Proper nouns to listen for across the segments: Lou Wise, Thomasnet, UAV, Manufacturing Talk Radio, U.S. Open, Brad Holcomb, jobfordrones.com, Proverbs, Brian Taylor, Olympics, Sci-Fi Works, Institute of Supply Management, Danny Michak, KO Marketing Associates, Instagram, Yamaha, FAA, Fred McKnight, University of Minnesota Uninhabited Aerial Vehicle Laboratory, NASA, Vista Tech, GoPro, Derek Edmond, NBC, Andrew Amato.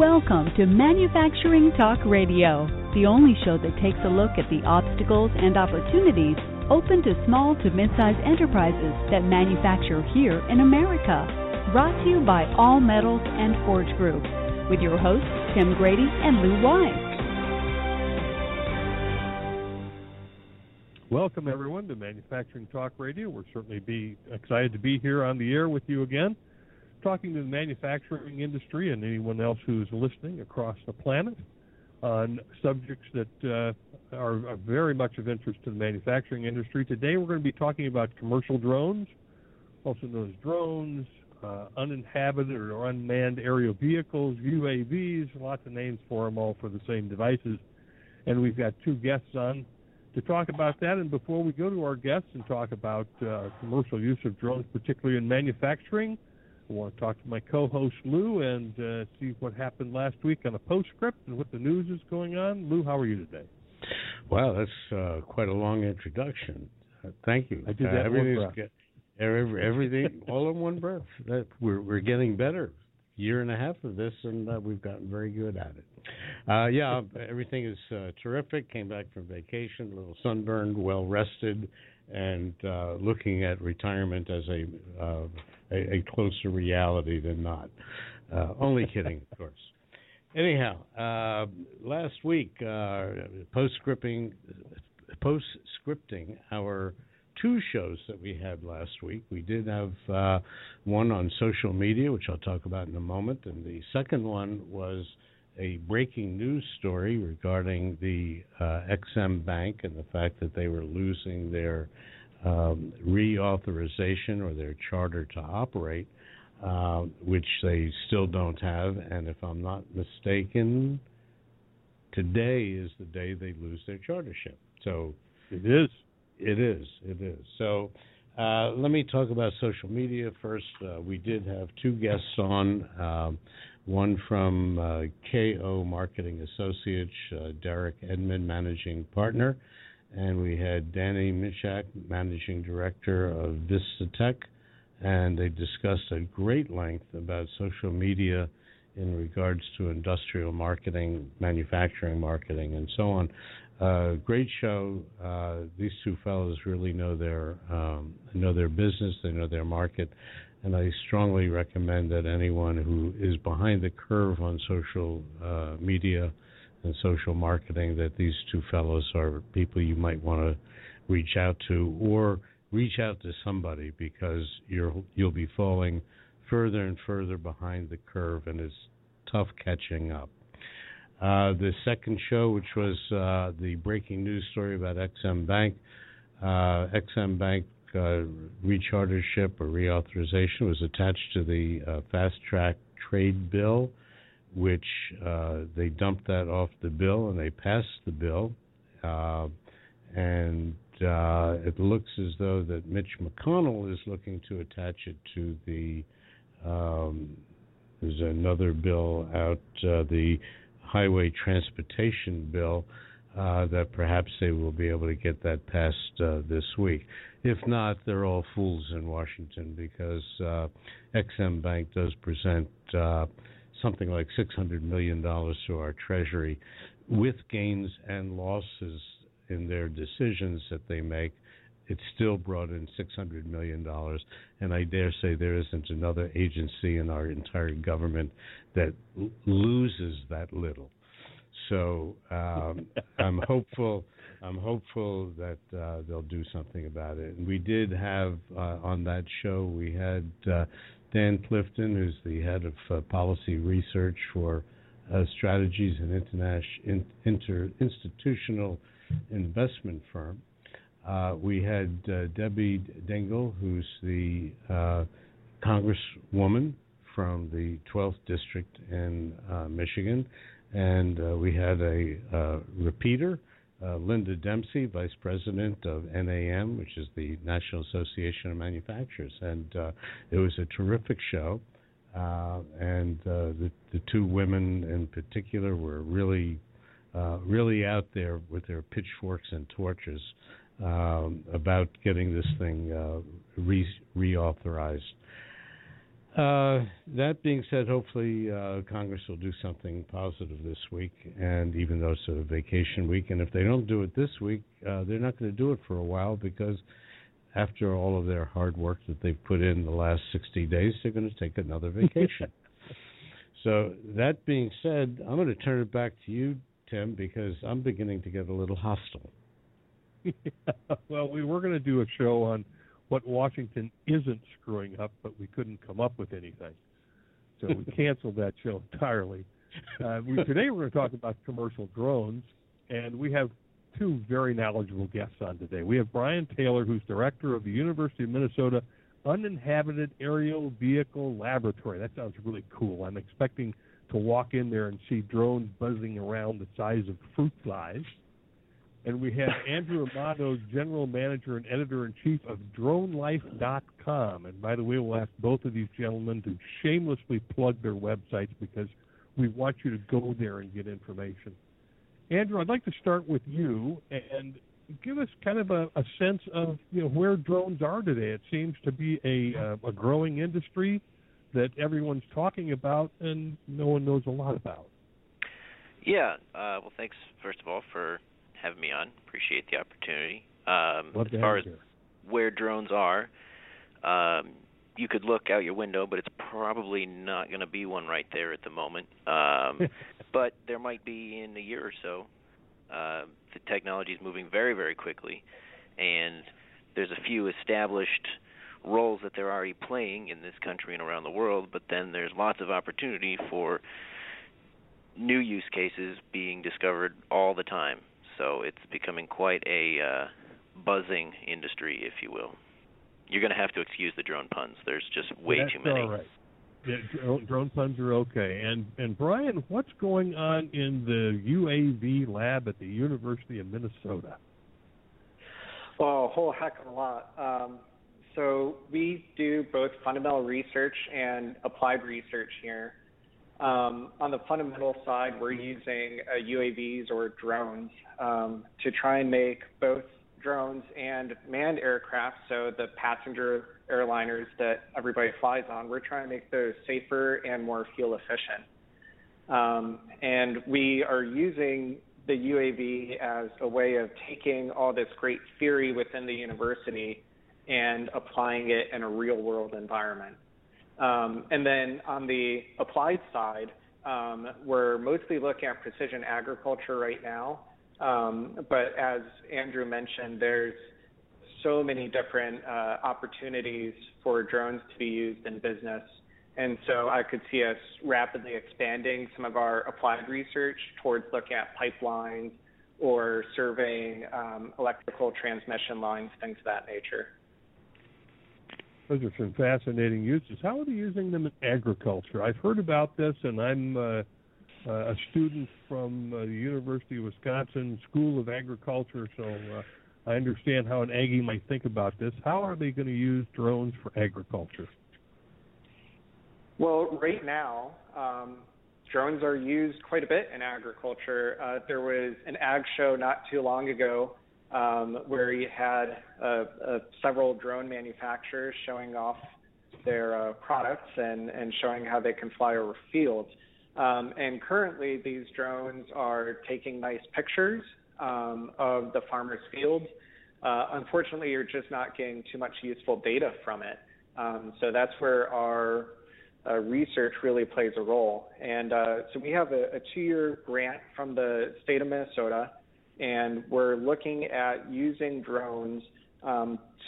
Welcome to Manufacturing Talk Radio, the only show that takes a look at the obstacles and opportunities open to small to mid-sized enterprises that manufacture here in America. Brought to you by All Metals and Forge Group, with your hosts Tim Grady and Lou Wise. Welcome, everyone, to Manufacturing Talk Radio. We're certainly excited to be here on the air with you again, talking to the manufacturing industry and anyone else who's listening across the planet on subjects that are very much of interest to the manufacturing industry. Today, we're going to be talking about commercial drones, also known as drones, uninhabited or unmanned aerial vehicles, UAVs, lots of names for them, all for the same devices. And we've got two guests on to talk about that. And before we go to our guests and talk about commercial use of drones, particularly in manufacturing, I want to talk to my co-host, Lou, and see what happened last week on a postscript and what the news is going on. Lou, how are you today? Wow, that's quite a long introduction. Thank you. I did that one breath. Everything, all in one breath. That we're getting better. Year and a half of this, and we've gotten very good at it. Yeah, everything is terrific. Came back from vacation, a little sunburned, well-rested, and looking at retirement as a closer reality than not. Only kidding, of course. Anyhow, last week, postscripting our two shows that we had last week. We did have one on social media, which I'll talk about in a moment, and the second one was a breaking news story regarding the Ex-Im Bank and the fact that they were losing their reauthorization or their charter to operate, which they still don't have, and if I'm not mistaken, today is the day they lose their chartership. So it is. It is. So let me talk about social media first. We did have two guests on, one from KO Marketing Associates, Derek Edmond, managing partner, and we had Danny Michak, managing director of Vista Tech, and they discussed at great length about social media in regards to industrial marketing, manufacturing marketing, and so on. Great show. These two fellows really know their business. They know their market, and I strongly recommend that anyone who is behind the curve on social media and social marketing, that these two fellows are people you might want to reach out to, or reach out to somebody, because you'll be falling further and further behind the curve, and it's tough catching up. The second show, which was the breaking news story about Ex-Im Bank. Ex-Im Bank rechartership or reauthorization was attached to the fast-track trade bill, which they dumped that off the bill, and they passed the bill. And it looks as though that Mitch McConnell is looking to attach it to the there's another bill out, the highway transportation bill, that perhaps they will be able to get that passed this week. If not, they're all fools in Washington, because Ex-Im Bank does present something like $600 million to our Treasury with gains and losses in their decisions that they make. It still brought in $600 million, and I dare say there isn't another agency in our entire government that loses that little. So I'm hopeful that they'll do something about it. And we did have on that show, we had Dan Clifton, who's the head of policy research for strategies and institutional investment firm. We had Debbie Dingell, who's the congresswoman from the 12th District in Michigan. And we had a repeater, Linda Dempsey, vice president of NAM, which is the National Association of Manufacturers. And it was a terrific show. And the two women in particular were really out there with their pitchforks and torches about getting this thing reauthorized. That being said, hopefully Congress will do something positive this week, and even though it's a vacation week, and if they don't do it this week, they're not going to do it for a while, because after all of their hard work that they've put in the last 60 days, they're going to take another vacation. So that being said, I'm going to turn it back to you, Tim, because I'm beginning to get a little hostile. Yeah, well, we were going to do a show on what Washington isn't screwing up, but we couldn't come up with anything. So we canceled that show entirely. Today we're going to talk about commercial drones, and we have two very knowledgeable guests on today. We have Brian Taylor, who's director of the University of Minnesota Uninhabited Aerial Vehicle Laboratory. That sounds really cool. I'm expecting to walk in there and see drones buzzing around the size of fruit flies. And we have Andrew Amato, general manager and editor-in-chief of DroneLife.com. And by the way, we'll ask both of these gentlemen to shamelessly plug their websites, because we want you to go there and get information. Andrew, I'd like to start with you and give us kind of a sense of, you know, where drones are today. It seems to be a growing industry that everyone's talking about and no one knows a lot about. Yeah. Well, thanks, first of all, for having me on. Appreciate the opportunity. As far as where drones are, you could look out your window, but it's probably not going to be one right there at the moment. But there might be in a year or so. The technology is moving very, very quickly, and there's a few established roles that they're already playing in this country and around the world, but then there's lots of opportunity for new use cases being discovered all the time. So it's becoming quite a buzzing industry, if you will. You're going to have to excuse the drone puns. There's just too many. All right. Drone puns are okay. And Brian, what's going on in the UAV lab at the University of Minnesota? Oh, a whole heck of a lot. So we do both fundamental research and applied research here. On the fundamental side, we're using UAVs or drones to try and make both drones and manned aircraft, so the passenger airliners that everybody flies on, we're trying to make those safer and more fuel efficient. And we are using the UAV as a way of taking all this great theory within the university and applying it in a real-world environment. And then on the applied side, we're mostly looking at precision agriculture right now. But as Andrew mentioned, there's so many different opportunities for drones to be used in business. And so I could see us rapidly expanding some of our applied research towards looking at pipelines or surveying electrical transmission lines, things of that nature. Those are some fascinating uses. How are they using them in agriculture? I've heard about this, and I'm a student from the University of Wisconsin School of Agriculture, so I understand how an Aggie might think about this. How are they going to use drones for agriculture? Well, right now, drones are used quite a bit in agriculture. There was an ag show not too long ago where you had several drone manufacturers showing off their products and showing how they can fly over fields. And currently, these drones are taking nice pictures of the farmer's fields. Unfortunately, you're just not getting too much useful data from it. So that's where our research really plays a role. And so we have a two-year grant from the state of Minnesota, and we're looking at using drones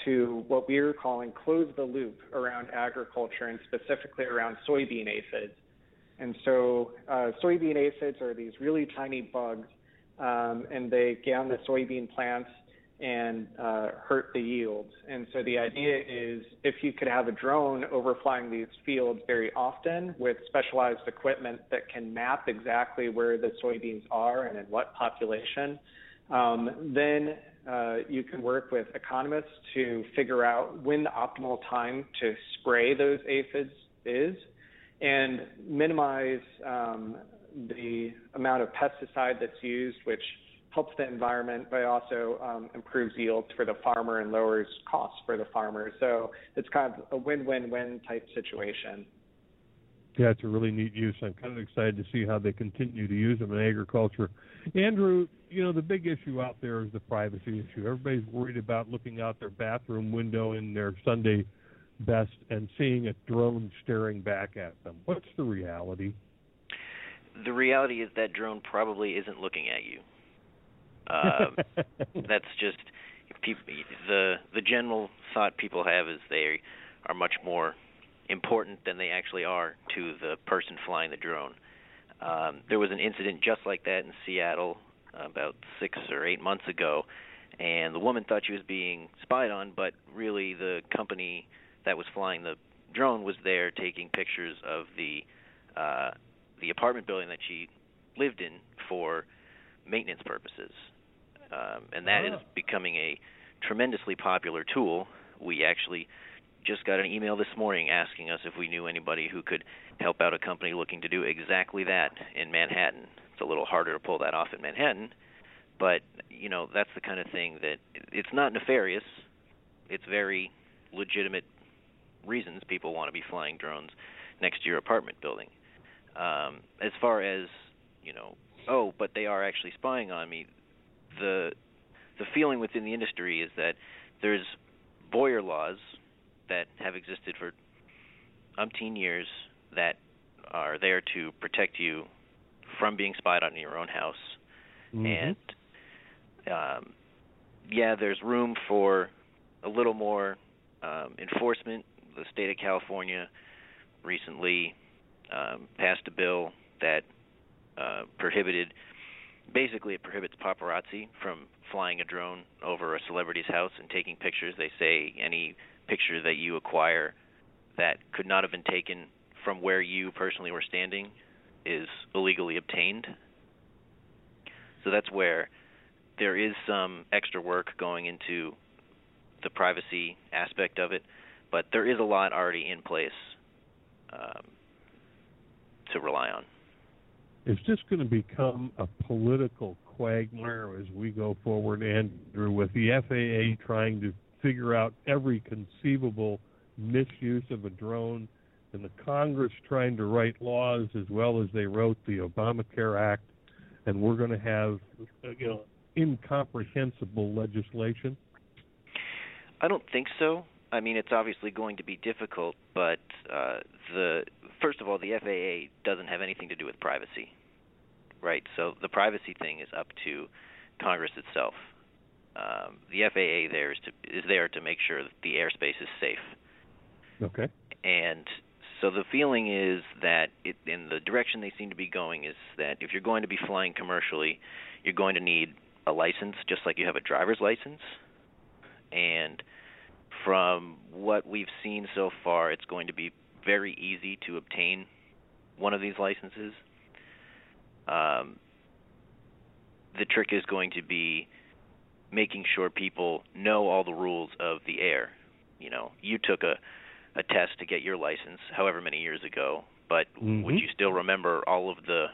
to what we are calling close the loop around agriculture, and specifically around soybean aphids. And so soybean aphids are these really tiny bugs, and they get on the soybean plants and hurt the yields. And so the idea is if you could have a drone overflying these fields very often with specialized equipment that can map exactly where the soybeans are and in what population, then you can work with economists to figure out when the optimal time to spray those aphids is, and minimize the amount of pesticide that's used, which helps the environment, but also improves yields for the farmer and lowers costs for the farmer. So it's kind of a win-win-win type situation. Yeah, it's a really neat use. I'm kind of excited to see how they continue to use them in agriculture. Andrew, you know, the big issue out there is the privacy issue. Everybody's worried about looking out their bathroom window in their Sunday best and seeing a drone staring back at them. What's the reality? The reality is that drone probably isn't looking at you. That's just the general thought people have is they are much more important than they actually are to the person flying the drone. There was an incident just like that in Seattle about 6 or 8 months ago, and the woman thought she was being spied on, but really the company that was flying the drone was there taking pictures of the apartment building that she lived in for maintenance purposes. And that is becoming a tremendously popular tool. We actually just got an email this morning asking us if we knew anybody who could help out a company looking to do exactly that in Manhattan. It's a little harder to pull that off in Manhattan, but, you know, that's the kind of thing that it's not nefarious. It's very legitimate reasons people want to be flying drones next to your apartment building. As far as, you know, oh, but they are actually spying on me, the feeling within the industry is that there's voyeur laws that have existed for umpteen years that are there to protect you from being spied on in your own house. Mm-hmm. And, yeah, there's room for a little more enforcement. The state of California recently passed a bill that prohibited, basically it prohibits paparazzi from flying a drone over a celebrity's house and taking pictures. They say any picture that you acquire that could not have been taken from where you personally were standing is illegally obtained. So that's where there is some extra work going into the privacy aspect of it, but there is a lot already in place to rely on. Is this going to become a political quagmire as we go forward, Andrew, with the FAA trying to figure out every conceivable misuse of a drone and the Congress trying to write laws as well as they wrote the Obamacare Act, and we're going to have, you know, incomprehensible legislation? I don't think so. I mean, it's obviously going to be difficult, but first of all, the FAA doesn't have anything to do with privacy, right? So the privacy thing is up to Congress itself. The FAA there is there to make sure that the airspace is safe. Okay. And so the feeling is that in the direction they seem to be going is that if you're going to be flying commercially, you're going to need a license, just like you have a driver's license. And from what we've seen so far, it's going to be very easy to obtain one of these licenses. The trick is going to be making sure people know all the rules of the air. You know, you took a test to get your license however many years ago, but mm-hmm. would you still remember all of the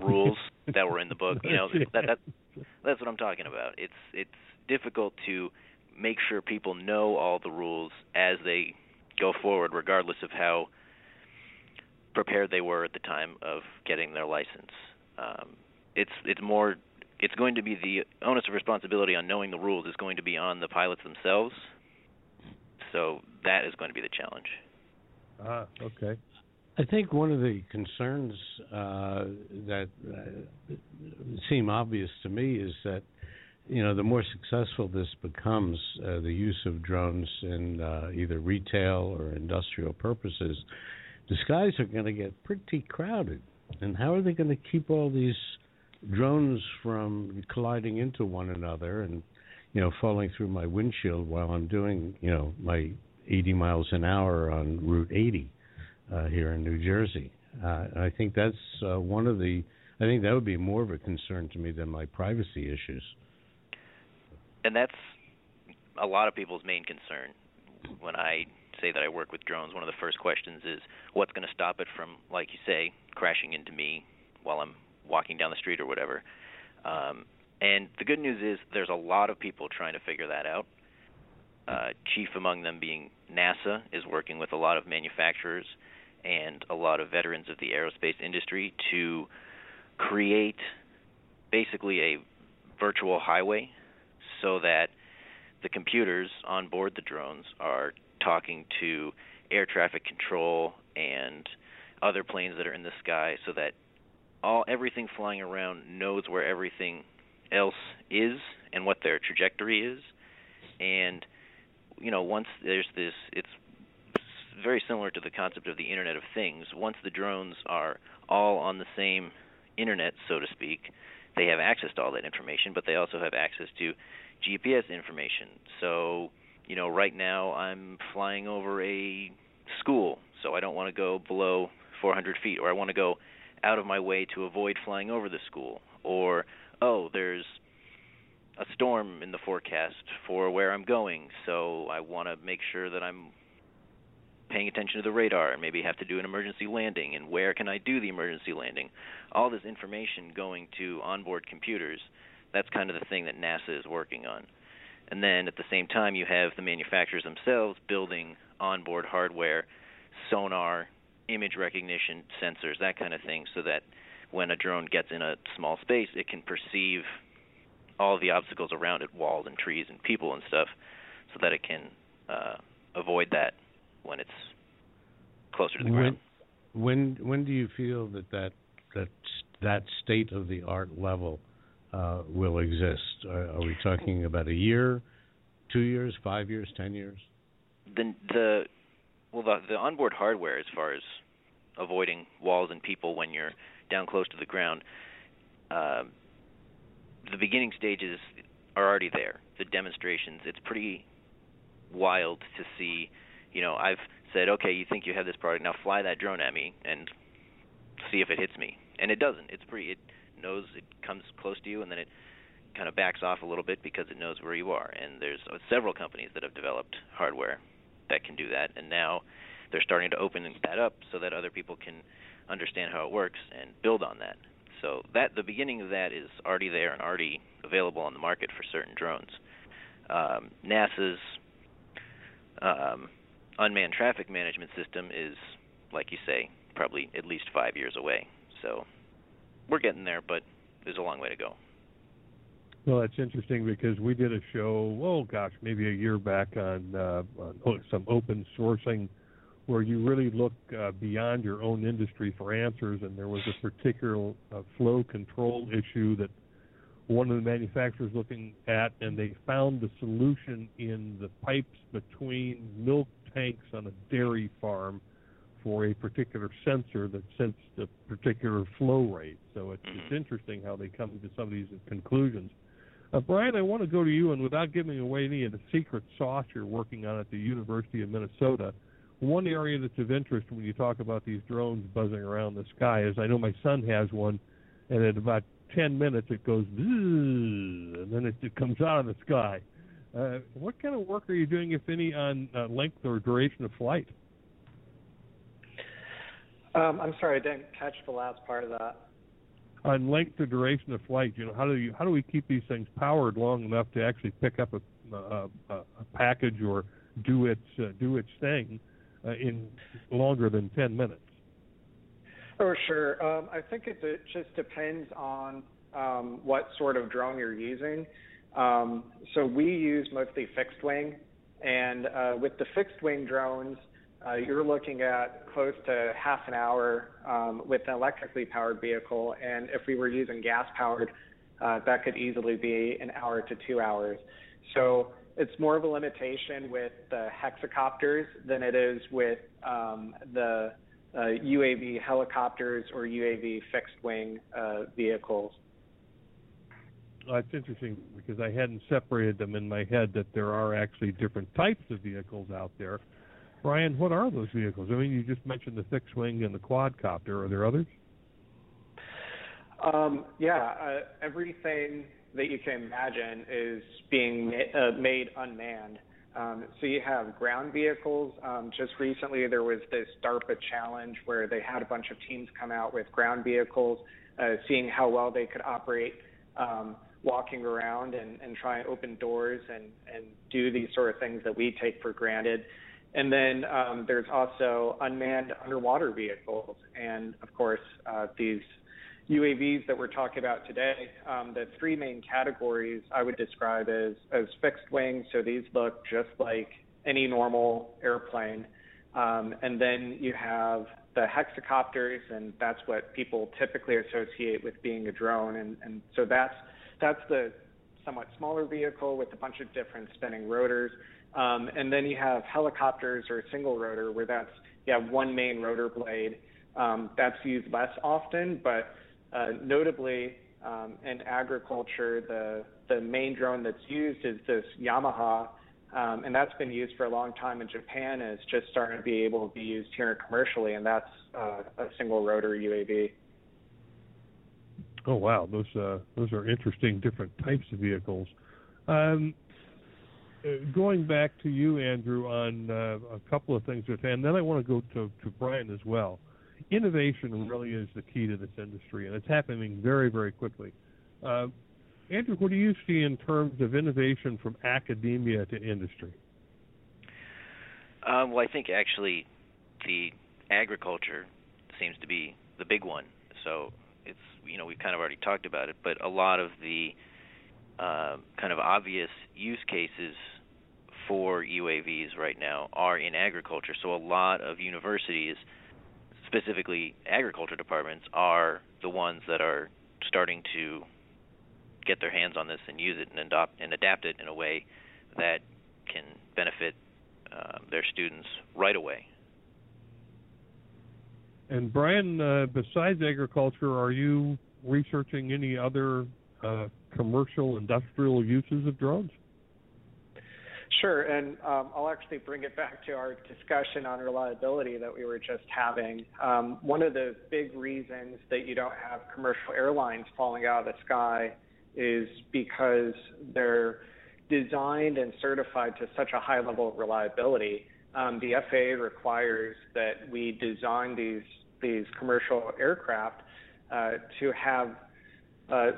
rules that were in the book? You know, that's what I'm talking about. It's difficult to make sure people know all the rules as they go forward, regardless of how prepared they were at the time of getting their license. It's going to be the onus of responsibility on knowing the rules is going to be on the pilots themselves. So that is going to be the challenge. Ah, okay. I think one of the concerns that seem obvious to me is that, you know, the more successful this becomes, the use of drones in either retail or industrial purposes, the skies are going to get pretty crowded. And how are they going to keep all these drones from colliding into one another and, you know, falling through my windshield while I'm doing, you know, my 80 miles an hour on Route 80 here in New Jersey? I think that's I think that would be more of a concern to me than my privacy issues. And that's a lot of people's main concern. When I say that I work with drones, one of the first questions is, what's going to stop it from, like you say, crashing into me while I'm walking down the street or whatever? And the good news is there's a lot of people trying to figure that out. Chief among them being NASA is working with a lot of manufacturers and a lot of veterans of the aerospace industry to create basically a virtual highway so that the computers on board the drones are talking to air traffic control and other planes that are in the sky so that everything flying around knows where everything else is and what their trajectory is. And, you know, once there's this, it's very similar to the concept of the Internet of Things. Once the drones are all on the same Internet, so to speak, they have access to all that information, but they also have access to GPS information. So, you know, right now I'm flying over a school, so I don't want to go below 400 feet, or I want to go out of my way to avoid flying over the school, or, oh, there's a storm in the forecast for where I'm going, so I want to make sure that I'm paying attention to the radar and maybe have to do an emergency landing, and where can I do the emergency landing? All this information going to onboard computers, that's kind of the thing that NASA is working on. And then at the same time, you have the manufacturers themselves building onboard hardware, sonar, image recognition, sensors, that kind of thing, so that when a drone gets in a small space, it can perceive all the obstacles around it, walls and trees and people and stuff, so that it can avoid that when it's closer to the ground. When do you feel that state of the art level will exist? Are we talking about a year, 2 years, 5 years, 10 years? The onboard hardware, as far as avoiding walls and people when you're down close to the ground, the beginning stages are already there. The demonstrations, it's pretty wild to see. You know, I've said, okay, you think you have this product, now fly that drone at me and see if it hits me. And it doesn't. It knows it comes close to you, and then it kind of backs off a little bit because it knows where you are. And there's several companies that have developed hardware that can do that, and now they're starting to open that up so that other people can understand how it works and build on that. So that the beginning of that is already there and already available on the market for certain drones. NASA's unmanned traffic management system is, like you say, probably at least 5 years away. So we're getting there, but there's a long way to go. Well, it's interesting because we did a show, maybe a year back on some open sourcing where you really look beyond your own industry for answers, and there was a particular flow control issue that one of the manufacturers looking at, and they found the solution in the pipes between milk tanks on a dairy farm for a particular sensor that sensed a particular flow rate. So it's interesting how they come to some of these conclusions. Brian, I want to go to you, and without giving away any of the secret sauce you're working on at the University of Minnesota, one area that's of interest when you talk about these drones buzzing around the sky is I know my son has one, and at about 10 minutes it goes, and then it comes out of the sky. What kind of work are you doing, if any, on length or duration of flight? I'm sorry, I didn't catch the last part of that. On length or duration of flight, you know, how do we keep these things powered long enough to actually pick up a package or do its thing in longer than 10 minutes? Oh, sure. I think it just depends on what sort of drone you're using. So we use mostly fixed wing, and with the fixed wing drones, you're looking at close to half an hour with an electrically powered vehicle, and if we were using gas powered, that could easily be an hour to 2 hours. So it's more of a limitation with the hexacopters than it is with the UAV helicopters or UAV fixed wing vehicles. It's interesting because I hadn't separated them in my head that there are actually different types of vehicles out there. Brian, what are those vehicles? I mean, you just mentioned the fixed wing and the quadcopter. Are there others? Everything that you can imagine is being made unmanned. So you have ground vehicles. Just recently there was this DARPA challenge where they had a bunch of teams come out with ground vehicles, seeing how well they could operate, walking around and try and open doors and do these sort of things that we take for granted. And then there's also unmanned underwater vehicles. And of course, these UAVs that we're talking about today, the three main categories I would describe as fixed wing. So these look just like any normal airplane. And then you have the hexacopters, and that's what people typically associate with being a drone. And so that's the somewhat smaller vehicle with a bunch of different spinning rotors. And then you have helicopters or single rotor, where that's one main rotor blade. That's used less often, but notably in agriculture, the main drone that's used is this Yamaha, and that's been used for a long time in Japan, and it's just starting to be able to be used here commercially, and that's a single rotor UAV. Oh wow, those are interesting different types of vehicles. Going back to you, Andrew, on a couple of things, and then I want to go to Brian as well. Innovation really is the key to this industry, and it's happening very, very quickly. Andrew, what do you see in terms of innovation from academia to industry? Well, I think actually the agriculture seems to be the big one. So it's, we've kind of already talked about it, but a lot of the kind of obvious use cases for UAVs right now are in agriculture. So a lot of universities, specifically agriculture departments, are the ones that are starting to get their hands on this and use it and adapt it in a way that can benefit their students right away. And Brian, besides agriculture, are you researching any other commercial, industrial uses of drones? Sure, and I'll actually bring it back to our discussion on reliability that we were just having. One of the big reasons that you don't have commercial airlines falling out of the sky is because they're designed and certified to such a high level of reliability. The FAA requires that we design these commercial aircraft to have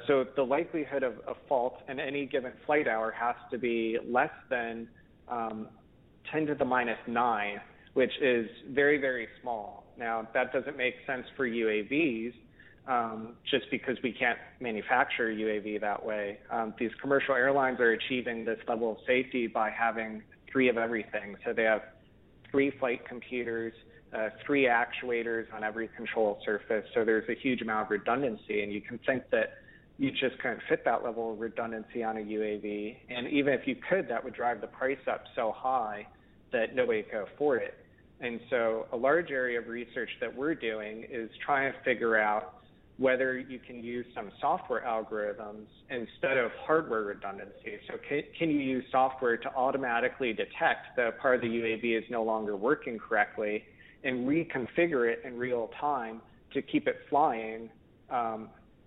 so the likelihood of a fault in any given flight hour has to be less than 10⁻⁹, which is very, very small. Now, that doesn't make sense for UAVs just because we can't manufacture UAV that way. These commercial airlines are achieving this level of safety by having three of everything. So they have three flight computers, three actuators on every control surface, so there's a huge amount of redundancy, and you can think that you just couldn't fit that level of redundancy on a UAV, and even if you could, that would drive the price up so high that nobody could afford it. And so a large area of research that we're doing is trying to figure out whether you can use some software algorithms instead of hardware redundancy. So can you use software to automatically detect that a part of the UAV is no longer working correctly and reconfigure it in real time to keep it flying,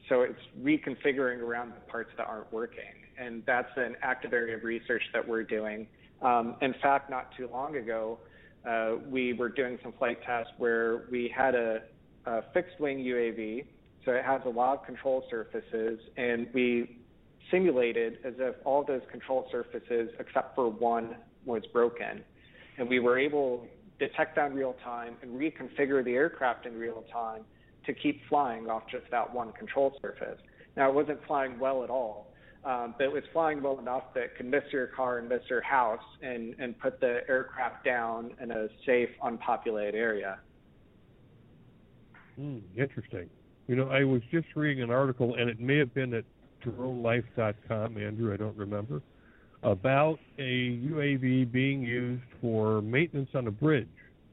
so it's reconfiguring around the parts that aren't working. And that's an active area of research that we're doing. In fact, not too long ago, we were doing some flight tests where we had a fixed-wing UAV, so it has a lot of control surfaces, and we simulated as if all those control surfaces except for one was broken. And we were able detect that in real time and reconfigure the aircraft in real time to keep flying off just that one control surface. Now, it wasn't flying well at all, but it was flying well enough that it could miss your car and miss your house and put the aircraft down in a safe, unpopulated area. Interesting. I was just reading an article, and it may have been at DroneLife.com, Andrew, I don't remember, about a UAV being used for maintenance on a bridge.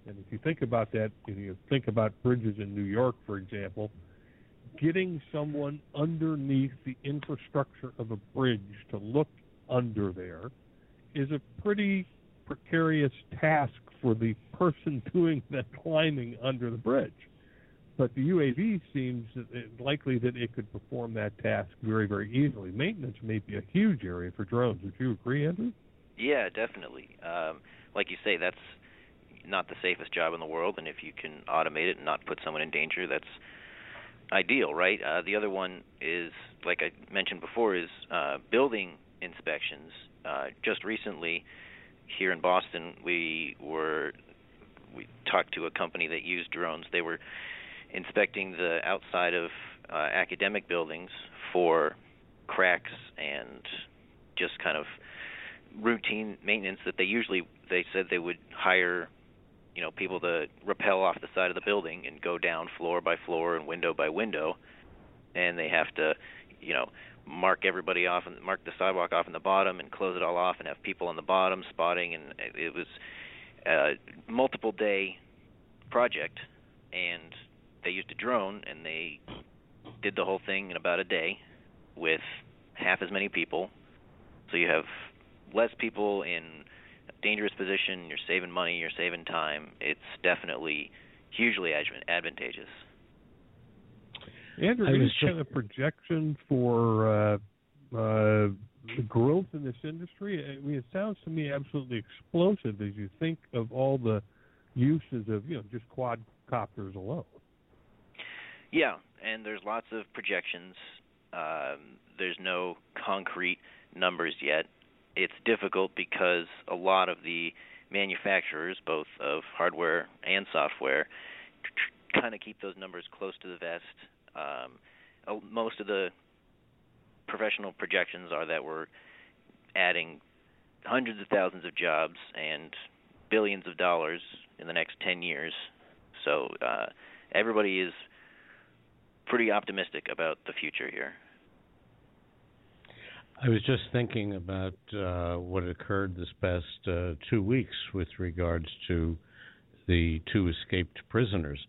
And if you think about that, if you think about bridges in New York, for example, getting someone underneath the infrastructure of a bridge to look under there is a pretty precarious task for the person doing that climbing under the bridge. But the UAV seems likely that it could perform that task very, very easily. Maintenance may be a huge area for drones. Would you agree, Andrew? Yeah, definitely. Like you say, that's not the safest job in the world, and if you can automate it and not put someone in danger, that's ideal, right? The other one is, like I mentioned before, is building inspections. Just recently, here in Boston, we talked to a company that used drones. They were inspecting the outside of academic buildings for cracks and just kind of routine maintenance that they said they would hire, you know, people to rappel off the side of the building and go down floor by floor and window by window, and they have to, you know, mark everybody off and mark the sidewalk off in the bottom and close it all off and have people on the bottom spotting, and it was a multiple day project, and they used a drone and they did the whole thing in about a day with half as many people. So you have less people in a dangerous position, you're saving money, you're saving time. It's definitely hugely advantageous. Andrew, do you have a projection for growth in this industry? I mean, it sounds to me absolutely explosive as you think of all the uses of, you know, just quadcopters alone. Yeah, and there's lots of projections. There's no concrete numbers yet. It's difficult because a lot of the manufacturers, both of hardware and software, kind of keep those numbers close to the vest. Most of the professional projections are that we're adding hundreds of thousands of jobs and billions of dollars in the next 10 years. So everybody is pretty optimistic about the future here. I was just thinking about what occurred this past 2 weeks with regards to the two escaped prisoners.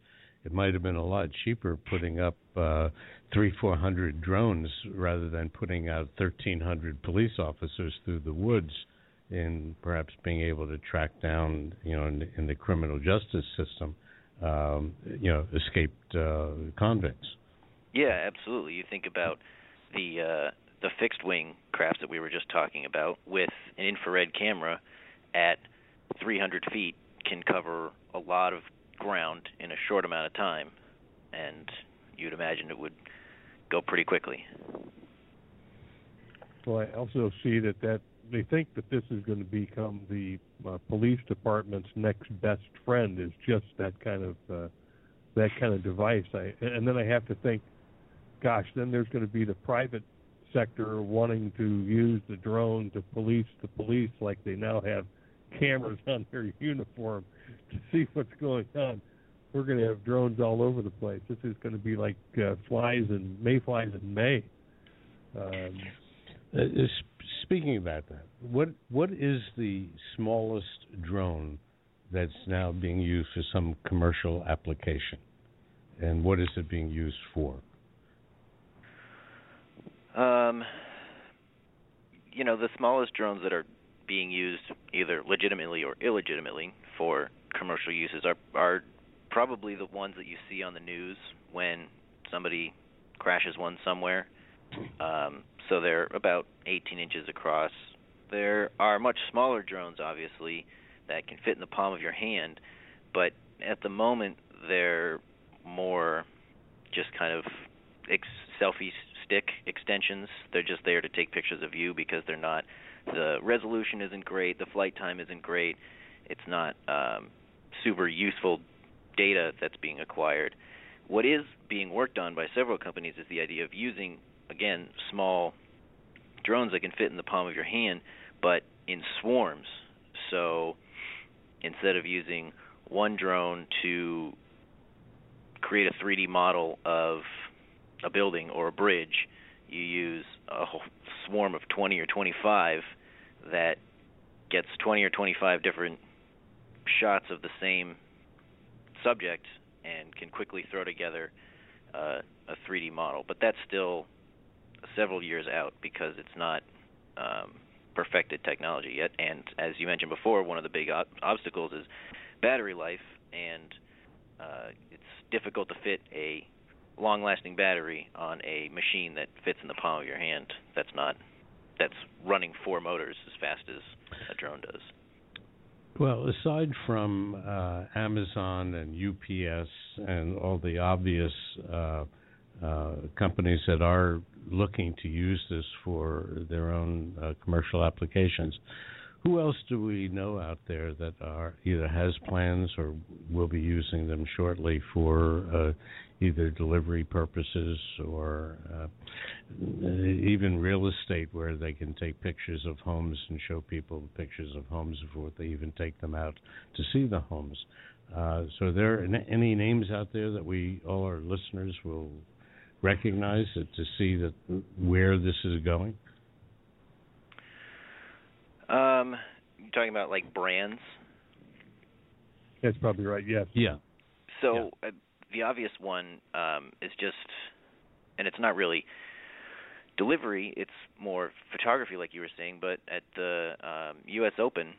It might have been a lot cheaper putting up 300-400 drones rather than putting out 1,300 police officers through the woods, and perhaps being able to track down, you know, in the criminal justice system, you know, escaped convicts. Yeah, absolutely. You think about the fixed wing craft that we were just talking about with an infrared camera at 300 feet can cover a lot of ground in a short amount of time, and you'd imagine it would go pretty quickly. Well, I also see that they think that this is going to become the police department's next best friend, is just that kind of device. And then I have to think, gosh, then there's going to be the private sector wanting to use the drone to police the police, like they now have cameras on their uniform to see what's going on. We're going to have drones all over the place. This is going to be like mayflies in May. Speaking about that, what is the smallest drone that's now being used for some commercial application, and what is it being used for? You know, the smallest drones that are being used either legitimately or illegitimately for commercial uses are probably the ones that you see on the news when somebody crashes one somewhere. So they're about 18 inches across. There are much smaller drones, obviously, that can fit in the palm of your hand, but at the moment they're more just kind of selfie stick extensions. They're just there to take pictures of you because they're not... The resolution isn't great. The flight time isn't great. It's not super useful data that's being acquired. What is being worked on by several companies is the idea of using, again, small drones that can fit in the palm of your hand, but in swarms. So instead of using one drone to create a 3D model of a building or a bridge, you use a whole swarm of 20 or 25 that gets 20 or 25 different shots of the same subject and can quickly throw together a 3D model. But that's still several years out because it's not perfected technology yet. And as you mentioned before, one of the big obstacles is battery life, and it's difficult to fit a long-lasting battery on a machine that fits in the palm of your hand. That's running four motors as fast as a drone does. Well, aside from Amazon and UPS and all the obvious companies that are looking to use this for their own commercial applications, Who else do we know out there that are either has plans or will be using them shortly for either delivery purposes or even real estate, where they can take pictures of homes and show people pictures of homes before they even take them out to see the homes? So are there any names out there that we, all our listeners, will recognize to see that where this is going? You're talking about, like, brands? That's probably right, yes. Yeah. So the obvious one is just, and it's not really delivery, it's more photography, like you were saying, but at the U.S. Open,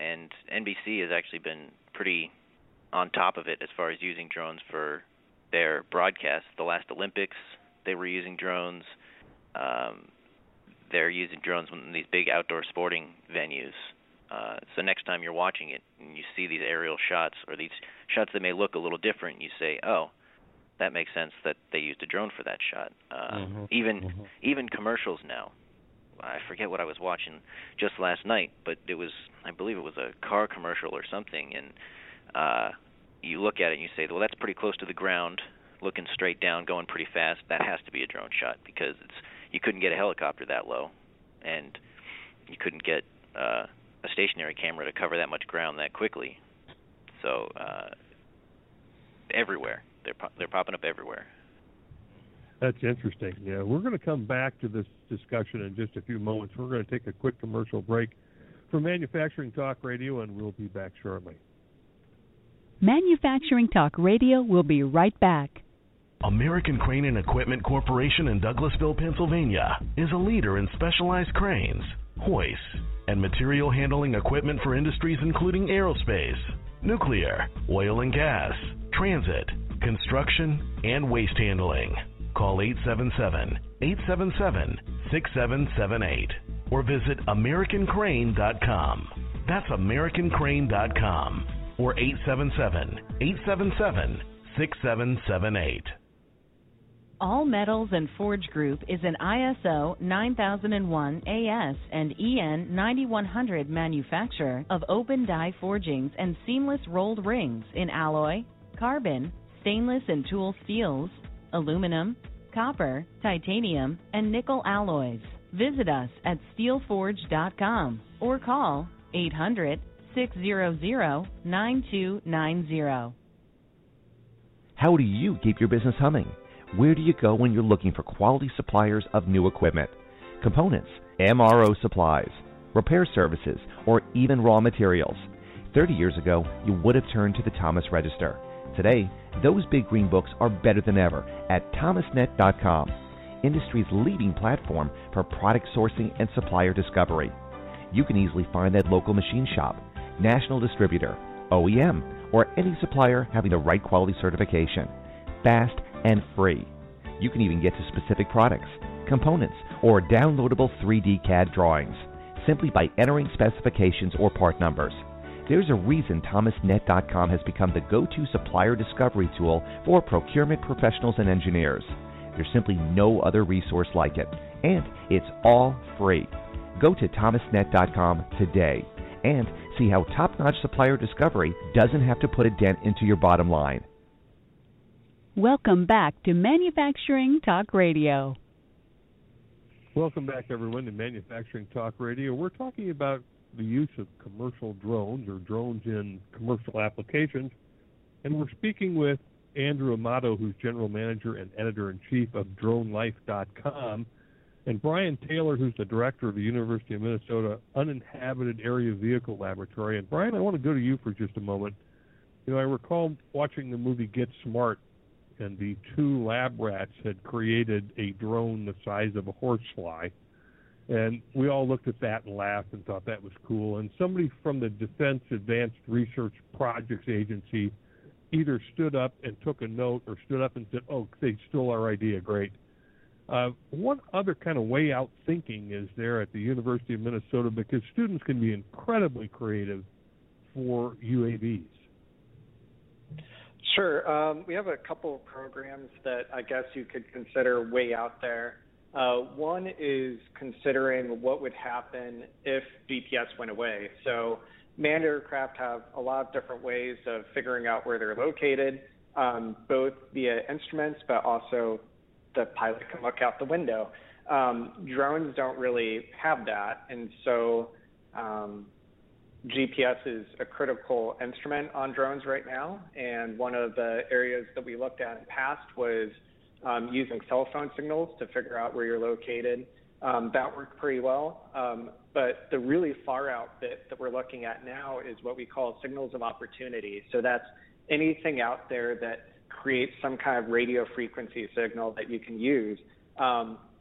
and NBC has actually been pretty on top of it as far as using drones for their broadcasts. The last Olympics, they were using drones. They're using drones in these big outdoor sporting venues. So next time you're watching it and you see these aerial shots or these shots that may look a little different, you say, oh, that makes sense that they used a drone for that shot. Even commercials now. I forget what I was watching just last night, but it was, I believe it was a car commercial or something, and you look at it and you say, well, that's pretty close to the ground, looking straight down, going pretty fast. That has to be a drone shot because it's you couldn't get a helicopter that low, and you couldn't get a stationary camera to cover that much ground that quickly. So everywhere. They're popping up everywhere. That's interesting. Yeah, we're going to come back to this discussion in just a few moments. We're going to take a quick commercial break for Manufacturing Talk Radio, and we'll be back shortly. Manufacturing Talk Radio will be right back. American Crane and Equipment Corporation in Douglasville, Pennsylvania, is a leader in specialized cranes, hoists, and material handling equipment for industries including aerospace, nuclear, oil and gas, transit, construction, and waste handling. Call 877-877-6778 or visit AmericanCrane.com. That's AmericanCrane.com or 877-877-6778. All Metals and Forge Group is an ISO 9001 AS and EN 9100 manufacturer of open die forgings and seamless rolled rings in alloy, carbon, stainless and tool steels, aluminum, copper, titanium, and nickel alloys. Visit us at steelforge.com or call 800-600-9290. How do you keep your business humming? Where do you go when you're looking for quality suppliers of new equipment, components, MRO supplies, repair services, or even raw materials? 30 years ago, you would have turned to the Thomas Register. Today, those big green books are better than ever at thomasnet.com, industry's leading platform for product sourcing and supplier discovery. You can easily find that local machine shop, national distributor, OEM, or any supplier having the right quality certification. Fast and free. You can even get to specific products, components, or downloadable 3D CAD drawings simply by entering specifications or part numbers. There's a reason thomasnet.com has become the go-to supplier discovery tool for procurement professionals and engineers. There's simply no other resource like it, and it's all free. Go to thomasnet.com today and see how top-notch supplier discovery doesn't have to put a dent into your bottom line. Welcome back to Manufacturing Talk Radio. Welcome back, everyone, to Manufacturing Talk Radio. We're talking about the use of commercial drones or drones in commercial applications. And we're speaking with Andrew Amato, who's general manager and editor-in-chief of DroneLife.com, and Brian Taylor, who's the director of the University of Minnesota Uninhabited Aerial Vehicle Laboratory. And, Brian, I want to go to you for just a moment. You know, I recall watching the movie Get Smart, and the two lab rats had created a drone the size of a horsefly. And we all looked at that and laughed and thought that was cool. And somebody from the Defense Advanced Research Projects Agency either stood up and took a note or stood up and said, oh, they stole our idea, great. What other kind of way out thinking is there at the University of Minnesota? Because students can be incredibly creative for UAVs. Sure. We have a couple of programs that I guess you could consider way out there. One is considering what would happen if GPS went away. So manned aircraft have a lot of different ways of figuring out where they're located, both via instruments, but also the pilot can look out the window. Drones don't really have that, and so GPS is a critical instrument on drones right now, and one of the areas that we looked at in the past was using cell phone signals to figure out where you're located. That worked pretty well, but the really far out bit that we're looking at now is what we call signals of opportunity. So that's anything out there that creates some kind of radio frequency signal that you can use,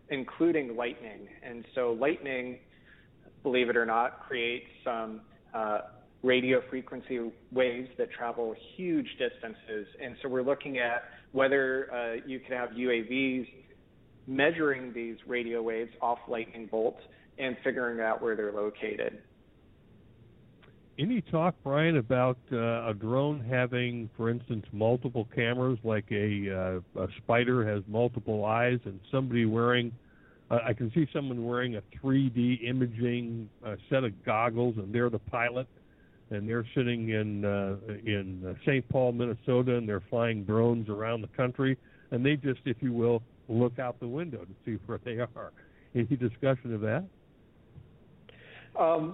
including lightning. And so lightning, believe it or not, creates some radio frequency waves that travel huge distances. And so we're looking at whether you could have UAVs measuring these radio waves off lightning bolts and figuring out where they're located. Any talk, Brian, about a drone having, for instance, multiple cameras, like a spider has multiple eyes, and somebody wearing, I can see someone wearing a 3D imaging set of goggles, and they're the pilot, and they're sitting in St. Paul, Minnesota, and they're flying drones around the country, and they just, if you will, look out the window to see where they are. Any discussion of that?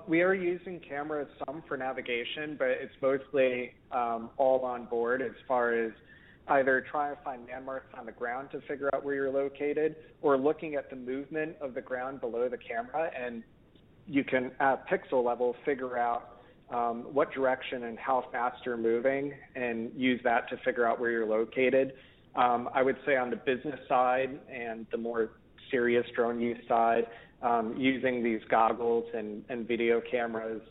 We are using cameras some for navigation, but it's mostly all on board as far as either trying to find landmarks on the ground to figure out where you're located, or looking at the movement of the ground below the camera, and you can, at pixel level, figure out what direction and how fast you're moving and use that to figure out where you're located. I would say on the business side and the more serious drone use side, using these goggles and video cameras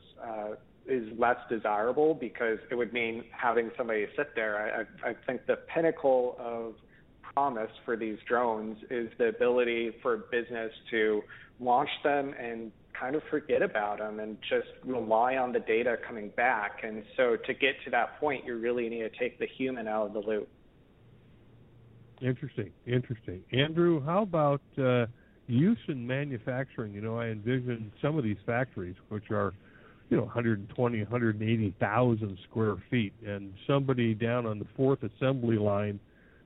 is less desirable, because it would mean having somebody sit there. I think the pinnacle of promise for these drones is the ability for business to launch them and kind of forget about them and just rely on the data coming back. And so to get to that point, you really need to take the human out of the loop. Interesting. Andrew, how about use in manufacturing? You know, I envision some of these factories, which are, 180,000 square feet, and somebody down on the fourth assembly line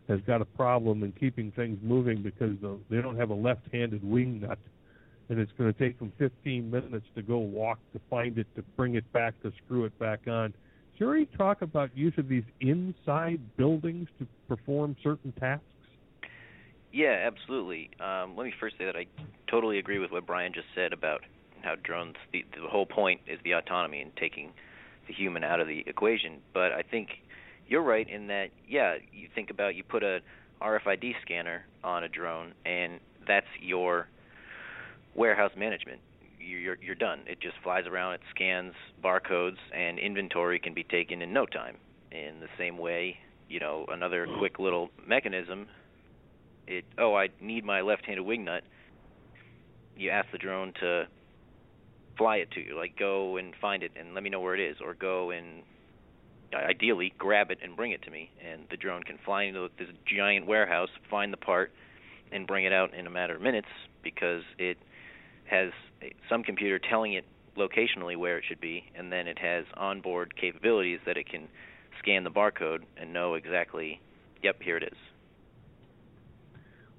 has got a problem in keeping things moving because they don't have a left-handed wing nut, and it's going to take them 15 minutes to go walk to find it, to bring it back, to screw it back on. Is there any talk about use of these inside buildings to perform certain tasks? Yeah, absolutely. Let me first say that I totally agree with what Brian just said about how drones, the whole point is the autonomy and taking the human out of the equation. But I think you're right in that, you think about, you put a RFID scanner on a drone, and that's your warehouse management. You're done. It just flies around, it scans barcodes, and inventory can be taken in no time. In the same way, another quick little mechanism, I need my left-handed wing nut. You ask the drone to fly it to you, like go and find it and let me know where it is, or go and ideally grab it and bring it to me. And the drone can fly into this giant warehouse, find the part, and bring it out in a matter of minutes, because it has some computer telling it locationally where it should be, and then it has onboard capabilities that it can scan the barcode and know exactly, yep, here it is.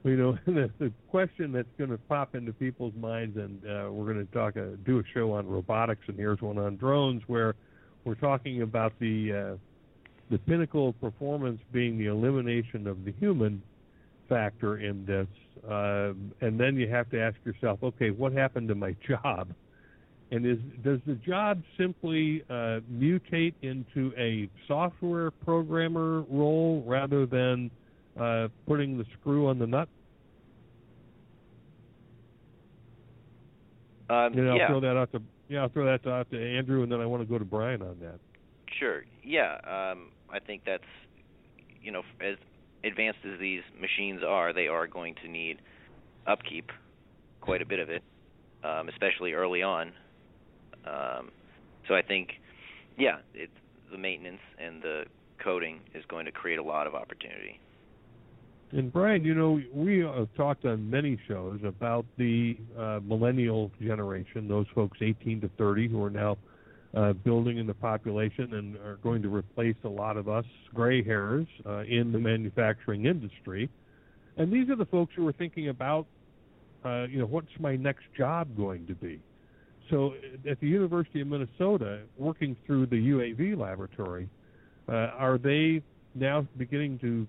The question that's going to pop into people's minds, and we're going to do a show on robotics, and here's one on drones, where we're talking about the pinnacle of performance being the elimination of the human factor in this. And then you have to ask yourself, okay, what happened to my job? And does the job simply mutate into a software programmer role rather than putting the screw on the nut? I'll throw that out to Andrew, and then I want to go to Brian on that. Sure. Yeah, I think that's, as advanced as these machines are, they are going to need upkeep, quite a bit of it, especially early on. So I think, the maintenance and the coding is going to create a lot of opportunity. And Brian, you know, we have talked on many shows about the millennial generation, those folks 18 to 30 who are now building in the population and are going to replace a lot of us gray hairs in the manufacturing industry. And these are the folks who are thinking about, you know, what's my next job going to be? So at the University of Minnesota, working through the UAV laboratory, are they now beginning to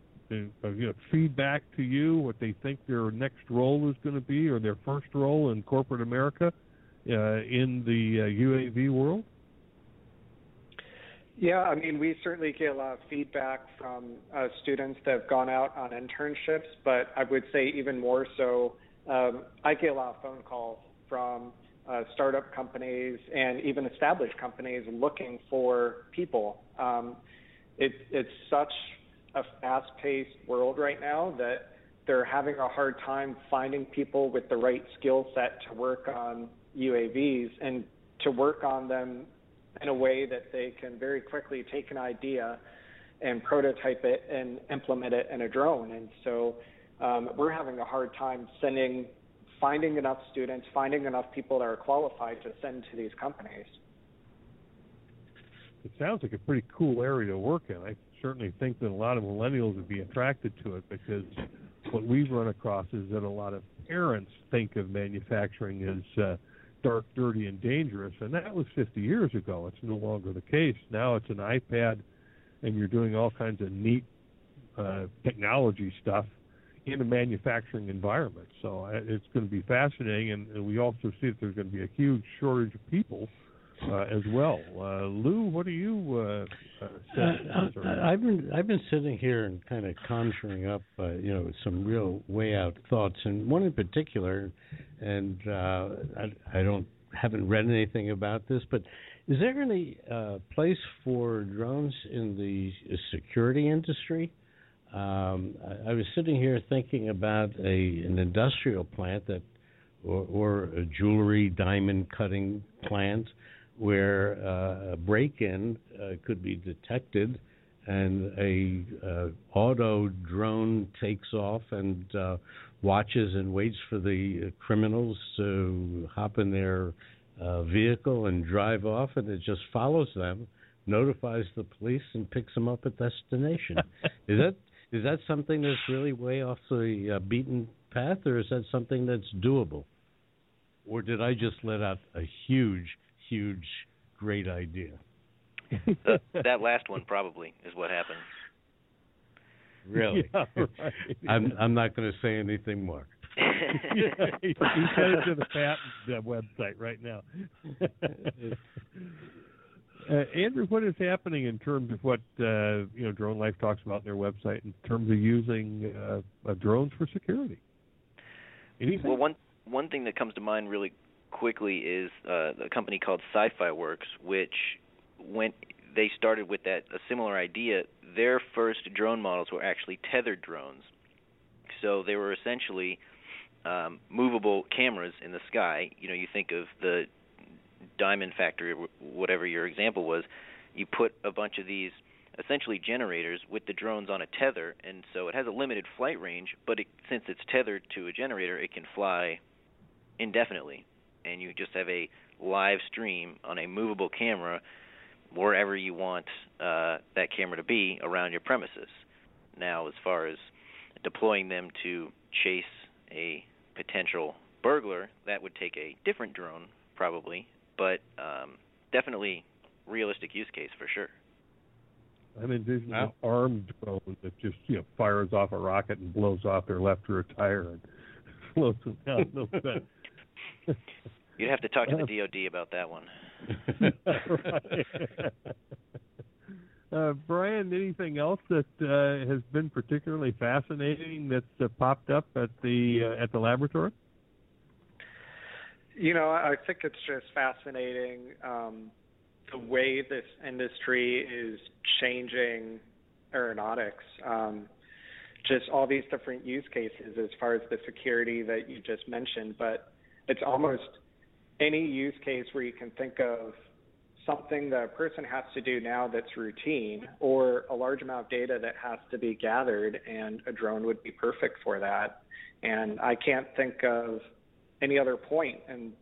feedback to you what they think their next role is going to be, or their first role in corporate America in the UAV world? Yeah, I mean, we certainly get a lot of feedback from students that have gone out on internships, but I would say even more so, I get a lot of phone calls from startup companies and even established companies looking for people. It's such a fast-paced world right now that they're having a hard time finding people with the right skill set to work on UAVs and to work on them in a way that they can very quickly take an idea and prototype it and implement it in a drone. And so we're having a hard time finding enough students, finding enough people that are qualified to send to these companies. It sounds like a pretty cool area to work in. I certainly think that a lot of millennials would be attracted to it, because what we've run across is that a lot of parents think of manufacturing as dark, dirty, and dangerous, and that was 50 years ago. It's no longer the case. Now it's an iPad, and you're doing all kinds of neat technology stuff in a manufacturing environment. So it's going to be fascinating, and we also see that there's going to be a huge shortage of people as well. Lou, what are you saying? I've been sitting here and kind of conjuring up, you know, some real way-out thoughts, and one in particular, and I haven't read anything about this, but is there any place for drones in the security industry? I was sitting here thinking about an industrial plant that, or a jewelry diamond-cutting plant, where a break-in could be detected, and a auto drone takes off and watches and waits for the criminals to hop in their vehicle and drive off, and it just follows them, notifies the police, and picks them up at destination. Is that something that's really way off the beaten path, or is that something that's doable? Or did I just let out a huge, great idea? That last one probably is what happened. Really? Yeah, right. I'm not going to say anything more. He goes to the patent website right now. Andrew, what is happening in terms of what you know, Drone Life talks about on their website in terms of using drones for security? Anything? Well, one thing that comes to mind really quickly is a company called Sci-Fi Works, which when they started with a similar idea, their first drone models were actually tethered drones. So they were essentially movable cameras in the sky. You know, you think of the diamond factory, whatever your example was, you put a bunch of these essentially generators with the drones on a tether, and so it has a limited flight range, but since it's tethered to a generator, it can fly indefinitely, and you just have a live stream on a movable camera wherever you want that camera to be around your premises. Now, as far as deploying them to chase a potential burglar, that would take a different drone probably, but definitely realistic use case for sure. I'm envisioning an armed drone that just, you know, fires off a rocket and blows off their left rear tire and floats them down a little bit. You'd have to talk to the DOD about that one. Brian, anything else that has been particularly fascinating that's popped up at the laboratory? You know, I think it's just fascinating the way this industry is changing aeronautics. Just all these different use cases as far as the security that you just mentioned, but it's almost any use case where you can think of something the person has to do now that's routine, or a large amount of data that has to be gathered, and a drone would be perfect for that. And I can't think of any other point in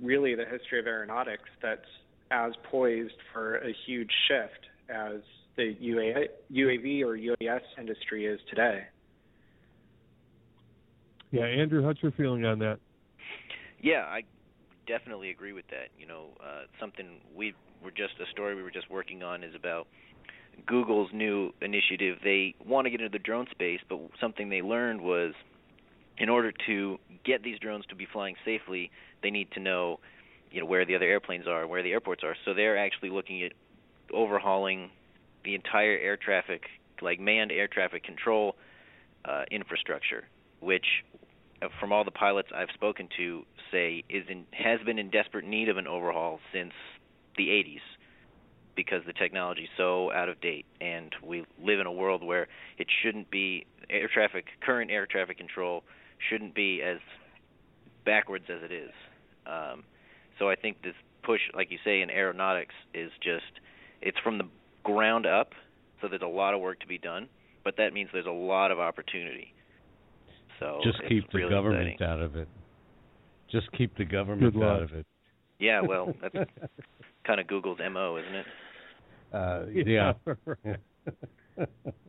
really the history of aeronautics that's as poised for a huge shift as the UAV or UAS industry is today. Yeah, Andrew, how's your feeling on that? Yeah, I definitely agree with that. You know, something a story we were just working on is about Google's new initiative. They want to get into the drone space, but something they learned was in order to get these drones to be flying safely, they need to know, you know, where the other airplanes are, where the airports are. So they're actually looking at overhauling the entire air traffic, like manned air traffic control infrastructure, which from all the pilots I've spoken to say has been in desperate need of an overhaul since the 80s because the technology is so out of date, and we live in a world where it shouldn't be current air traffic control shouldn't be as backwards as it is. So I think this push, like you say, in aeronautics is just, it's from the ground up, so there's a lot of work to be done, but that means there's a lot of opportunity. So just keep the government out of it. Just keep the government out of it. Yeah, well, that's kind of Google's MO, isn't it? Yeah.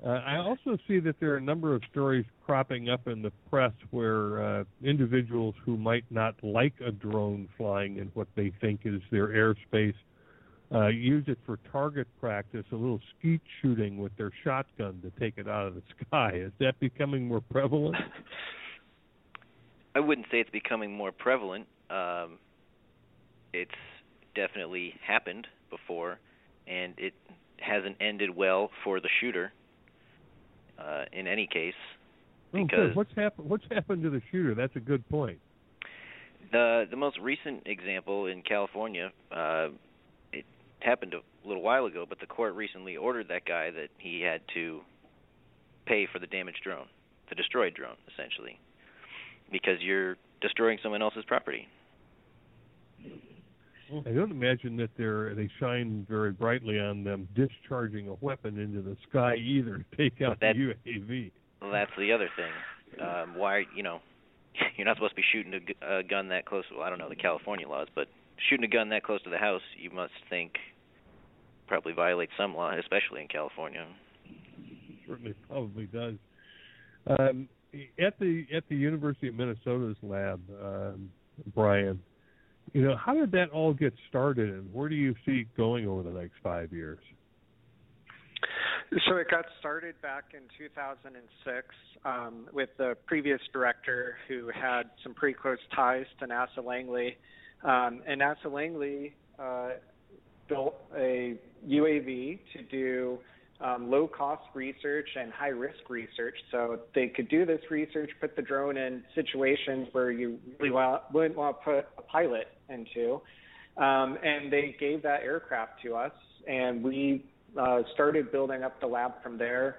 I also see that there are a number of stories cropping up in the press where individuals who might not like a drone flying in what they think is their airspace use it for target practice, a little skeet shooting with their shotgun to take it out of the sky. Is that becoming more prevalent? I wouldn't say it's becoming more prevalent. It's definitely happened before, and it hasn't ended well for the shooter in any case. Because what's happened to the shooter? That's a good point. The most recent example in California, it happened a little while ago, but the court recently ordered that guy that he had to pay for the damaged drone, the destroyed drone, essentially, because you're destroying someone else's property. I don't imagine that they shine very brightly on them discharging a weapon into the sky either to take out the UAV. Well, that's the other thing. Why, you know, you're not supposed to be shooting a gun that close. Well, I don't know the California laws, but shooting a gun that close to the house, you must think probably violates some law, especially in California. Certainly, probably does. At the University of Minnesota's lab, Brian, you know, how did that all get started, and where do you see it going over the next 5 years? So it got started back in 2006 with the previous director who had some pretty close ties to NASA Langley. And NASA Langley built a UAV to do low-cost research and high-risk research. So they could do this research, put the drone in situations where you really wouldn't want to put a pilot into. And they gave that aircraft to us, and we started building up the lab from there.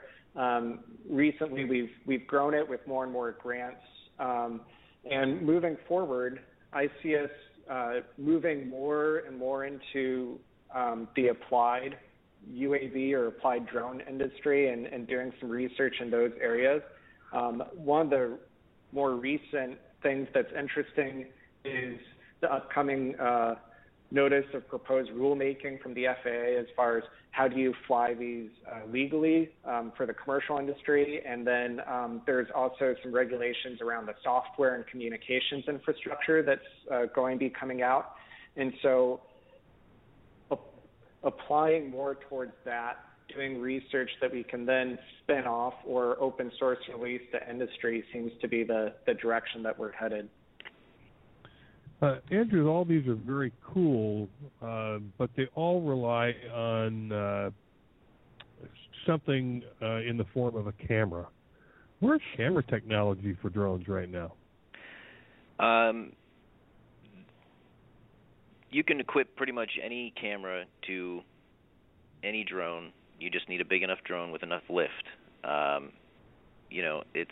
Recently, we've grown it with more and more grants. And moving forward, I see us moving more and more into the applied UAV or applied drone industry and doing some research in those areas. One of the more recent things that's interesting is the upcoming notice of proposed rulemaking from the FAA as far as how do you fly these legally for the commercial industry. And then there's also some regulations around the software and communications infrastructure that's going to be coming out. And so applying more towards that, doing research that we can then spin off or open source release to industry seems to be the direction that we're headed. Andrew, all these are very cool, but they all rely on something in the form of a camera. Where's camera technology for drones right now? You can equip pretty much any camera to any drone. You just need a big enough drone with enough lift. You know, it's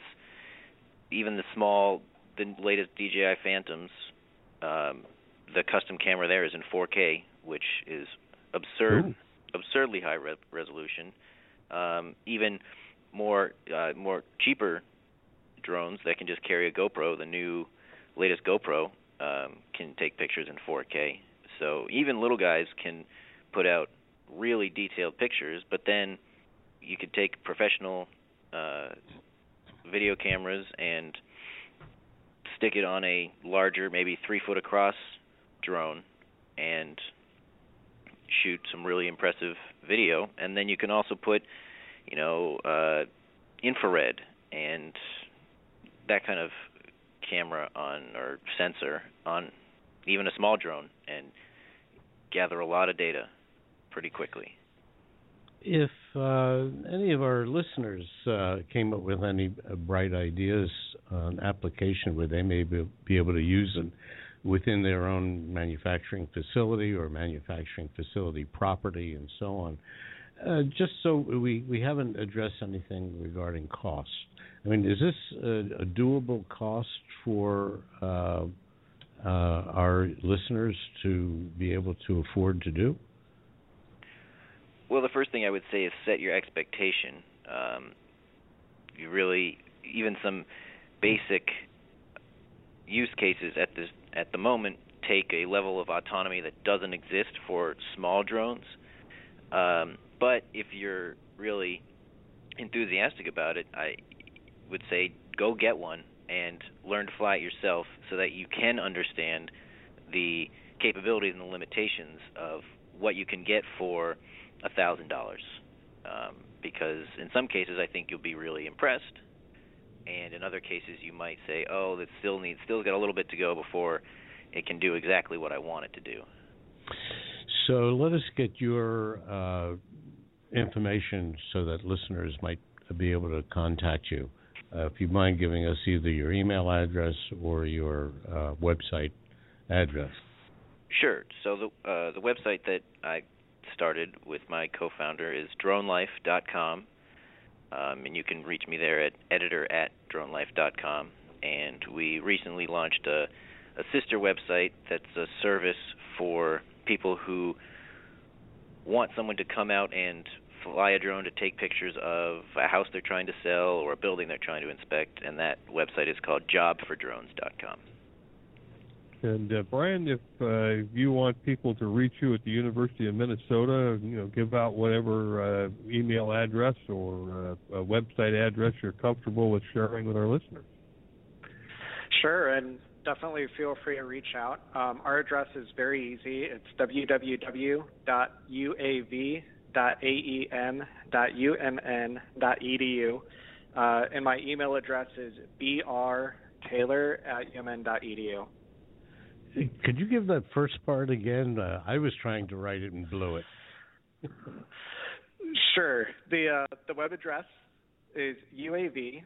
even the latest DJI Phantoms, the custom camera there is in 4K, which is absurdly high resolution. Even more cheaper drones that can just carry a GoPro, the new latest GoPro, can take pictures in 4K. So even little guys can put out really detailed pictures, but then you could take professional video cameras and stick it on a larger, maybe 3 foot across drone and shoot some really impressive video. And then you can also put, infrared and that kind of camera on, or sensor on even a small drone, and gather a lot of data pretty quickly. If any of our listeners came up with any bright ideas on application where they may be able to use them within their own manufacturing facility or manufacturing facility property and so on, just so we haven't addressed anything regarding cost. I mean, is this a doable cost for our listeners to be able to afford to do? Well, the first thing I would say is set your expectation. You really, even some basic use cases at the moment take a level of autonomy that doesn't exist for small drones. But if you're really enthusiastic about it, I would say go get one and learn to fly it yourself so that you can understand the capabilities and the limitations of what you can get for $1,000, because in some cases I think you'll be really impressed, and in other cases you might say, "Oh, that still got a little bit to go before it can do exactly what I want it to do." So let us get your information so that listeners might be able to contact you. If you mind giving us either your email address or your website address. Sure. So the website that I started with my co-founder is DroneLife.com, and you can reach me there at editor@DroneLife.com. And we recently launched a sister website that's a service for people who want someone to come out and fly a drone to take pictures of a house they're trying to sell or a building they're trying to inspect, and that website is called jobfordrones.com. And Brian, if you want people to reach you at the University of Minnesota, give out whatever email address or a website address you're comfortable with sharing with our listeners. Sure, and definitely feel free to reach out. Our address is very easy. It's www.uav.aen.umn.edu, and my email address is brtaylor@umn.edu. Could you give that first part again? I was trying to write it and blew it. Sure. The web address is UAV,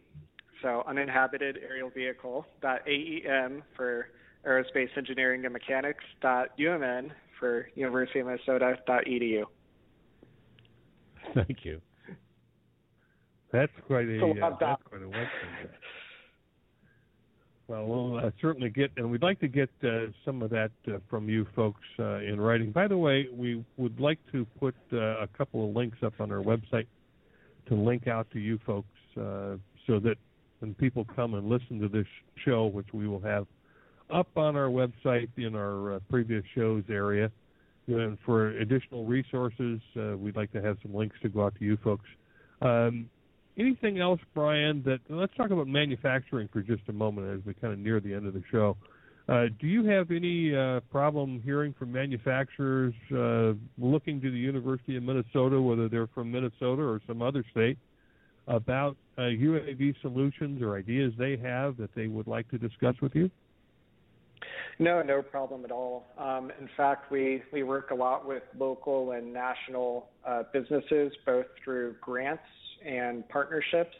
so Uninhabited Aerial Vehicle, .AEM for Aerospace Engineering and Mechanics, .UMN for University of Minnesota, .edu. Thank you. That's quite a website. Well, we'll certainly get, and we'd like to get some of that from you folks in writing. By the way, we would like to put a couple of links up on our website to link out to you folks so that when people come and listen to this show, which we will have up on our website in our previous shows area, and for additional resources, we'd like to have some links to go out to you folks. Anything else, Brian, let's talk about manufacturing for just a moment as we kind of near the end of the show. Do you have any problem hearing from manufacturers looking to the University of Minnesota, whether they're from Minnesota or some other state, about UAV solutions or ideas they have that they would like to discuss with you? No problem at all. In fact, we work a lot with local and national businesses, both through grants and partnerships,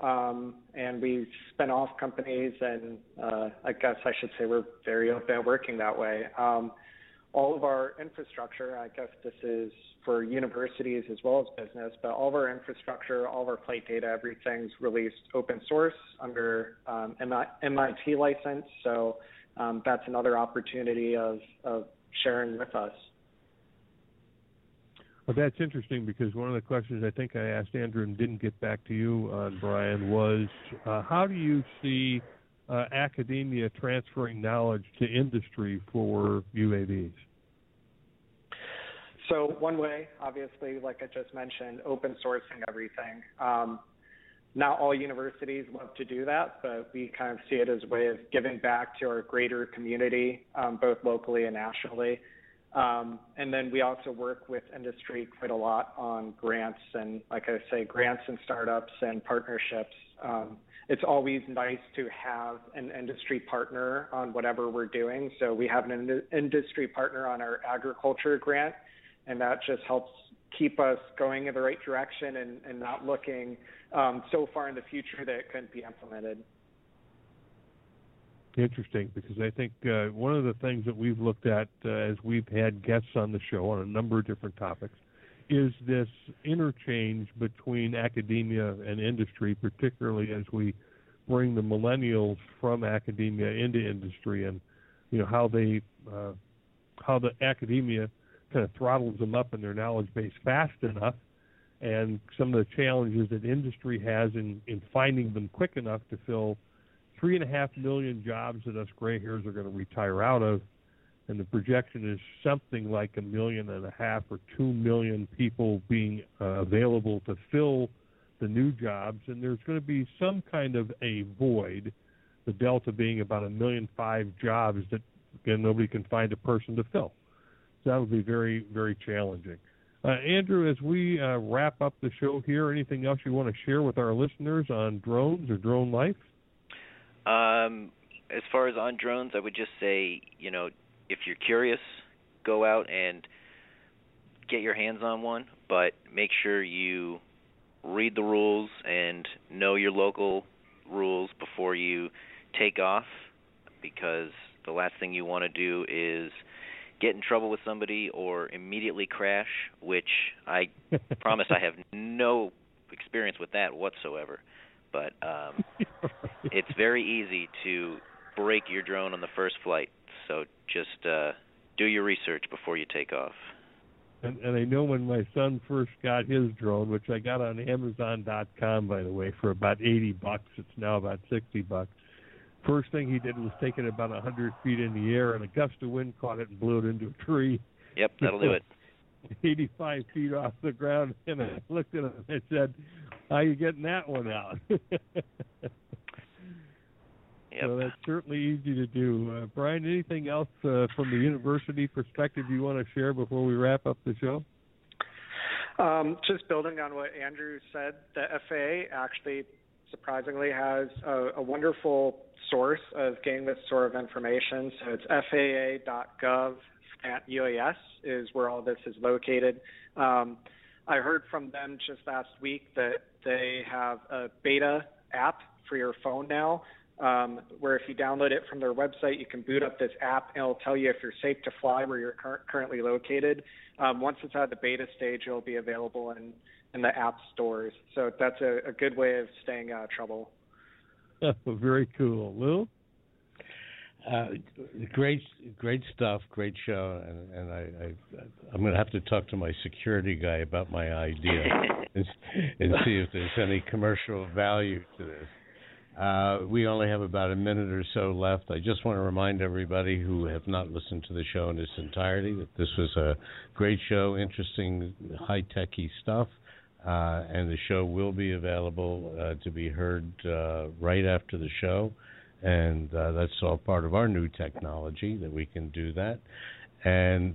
and we spin off companies, and I guess I should say we're very open working that way. All of our infrastructure, I guess this is for universities as well as business, but all of our infrastructure, all of our flight data, everything's released open source under MIT license, so that's another opportunity of sharing with us. Well, that's interesting, because one of the questions I think I asked Andrew and didn't get back to you on, Brian, was how do you see academia transferring knowledge to industry for UAVs? So one way, obviously, like I just mentioned, open sourcing everything. Not all universities love to do that, but we kind of see it as a way of giving back to our greater community, both locally and nationally. And then we also work with industry quite a lot on grants and, like I say, grants and startups and partnerships. It's always nice to have an industry partner on whatever we're doing. So we have an industry partner on our agriculture grant, and that just helps keep us going in the right direction and not looking so far in the future that it couldn't be implemented. Interesting, because I think one of the things that we've looked at as we've had guests on the show on a number of different topics is this interchange between academia and industry, particularly as we bring the millennials from academia into industry, and you know how the academia kind of throttles them up in their knowledge base fast enough, and some of the challenges that industry has in finding them quick enough to fill 3.5 million jobs that us gray hairs are going to retire out of. And the projection is something like 1.5 million or 2 million people being available to fill the new jobs. And there's going to be some kind of a void, the delta being about 1.5 million jobs that, again, nobody can find a person to fill. So that would be very, very challenging. Andrew, as we wrap up the show here, anything else you want to share with our listeners on drones or drone life? As far as on drones, I would just say, you know, if you're curious, go out and get your hands on one, but make sure you read the rules and know your local rules before you take off, because the last thing you want to do is get in trouble with somebody or immediately crash, which I promise I have no experience with that whatsoever. But it's very easy to break your drone on the first flight. So just do your research before you take off. And I know when my son first got his drone, which I got on Amazon.com, by the way, for about $80. It's now about $60. First thing he did was take it about 100 feet in the air, and a gust of wind caught it and blew it into a tree. Yep, that'll do it. 85 feet off the ground, and I looked at him and said, "How are you getting that one out?" Yep. So that's certainly easy to do. Brian, anything else from the university perspective you want to share before we wrap up the show? Just building on what Andrew said, the FAA actually surprisingly has a wonderful source of getting this sort of information. So it's FAA.gov/UAS is where all this is located. I heard from them just last week that they have a beta app for your phone now, where if you download it from their website, you can boot up this app and it'll tell you if you're safe to fly where you're currently located. Once it's at the beta stage, it'll be available in the app stores. So that's a good way of staying out of trouble. Very cool. Lou? Great stuff, great show, and I'm going to have to talk to my security guy about my idea and see if there's any commercial value to this. We only have about a minute or so left. I just want to remind everybody who have not listened to the show in its entirety that this was a great show, interesting, high-techy stuff, and the show will be available to be heard right after the show, and that's all part of our new technology that we can do that. And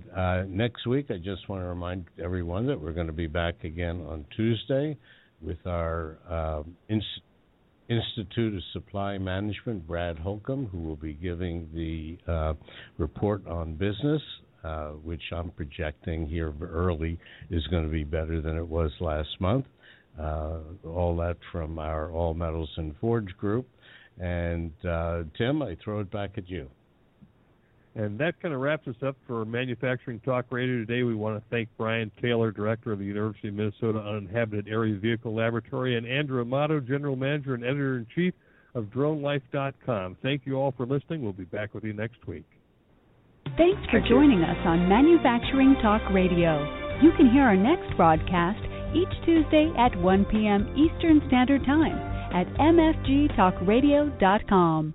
next week, I just want to remind everyone that we're going to be back again on Tuesday with our Institute of Supply Management, Brad Holcomb, who will be giving the report on business, which I'm projecting here early is going to be better than it was last month. All that from our All Metals and Forge Group. And, Tim, I throw it back at you. And that kind of wraps us up for Manufacturing Talk Radio today. We want to thank Brian Taylor, Director of the University of Minnesota Uninhabited Aerial Vehicle Laboratory, and Andrew Amato, General Manager and Editor-in-Chief of DroneLife.com. Thank you all for listening. We'll be back with you next week. Thanks for joining us on Manufacturing Talk Radio. You can hear our next broadcast each Tuesday at 1 p.m. Eastern Standard Time at mfgtalkradio.com.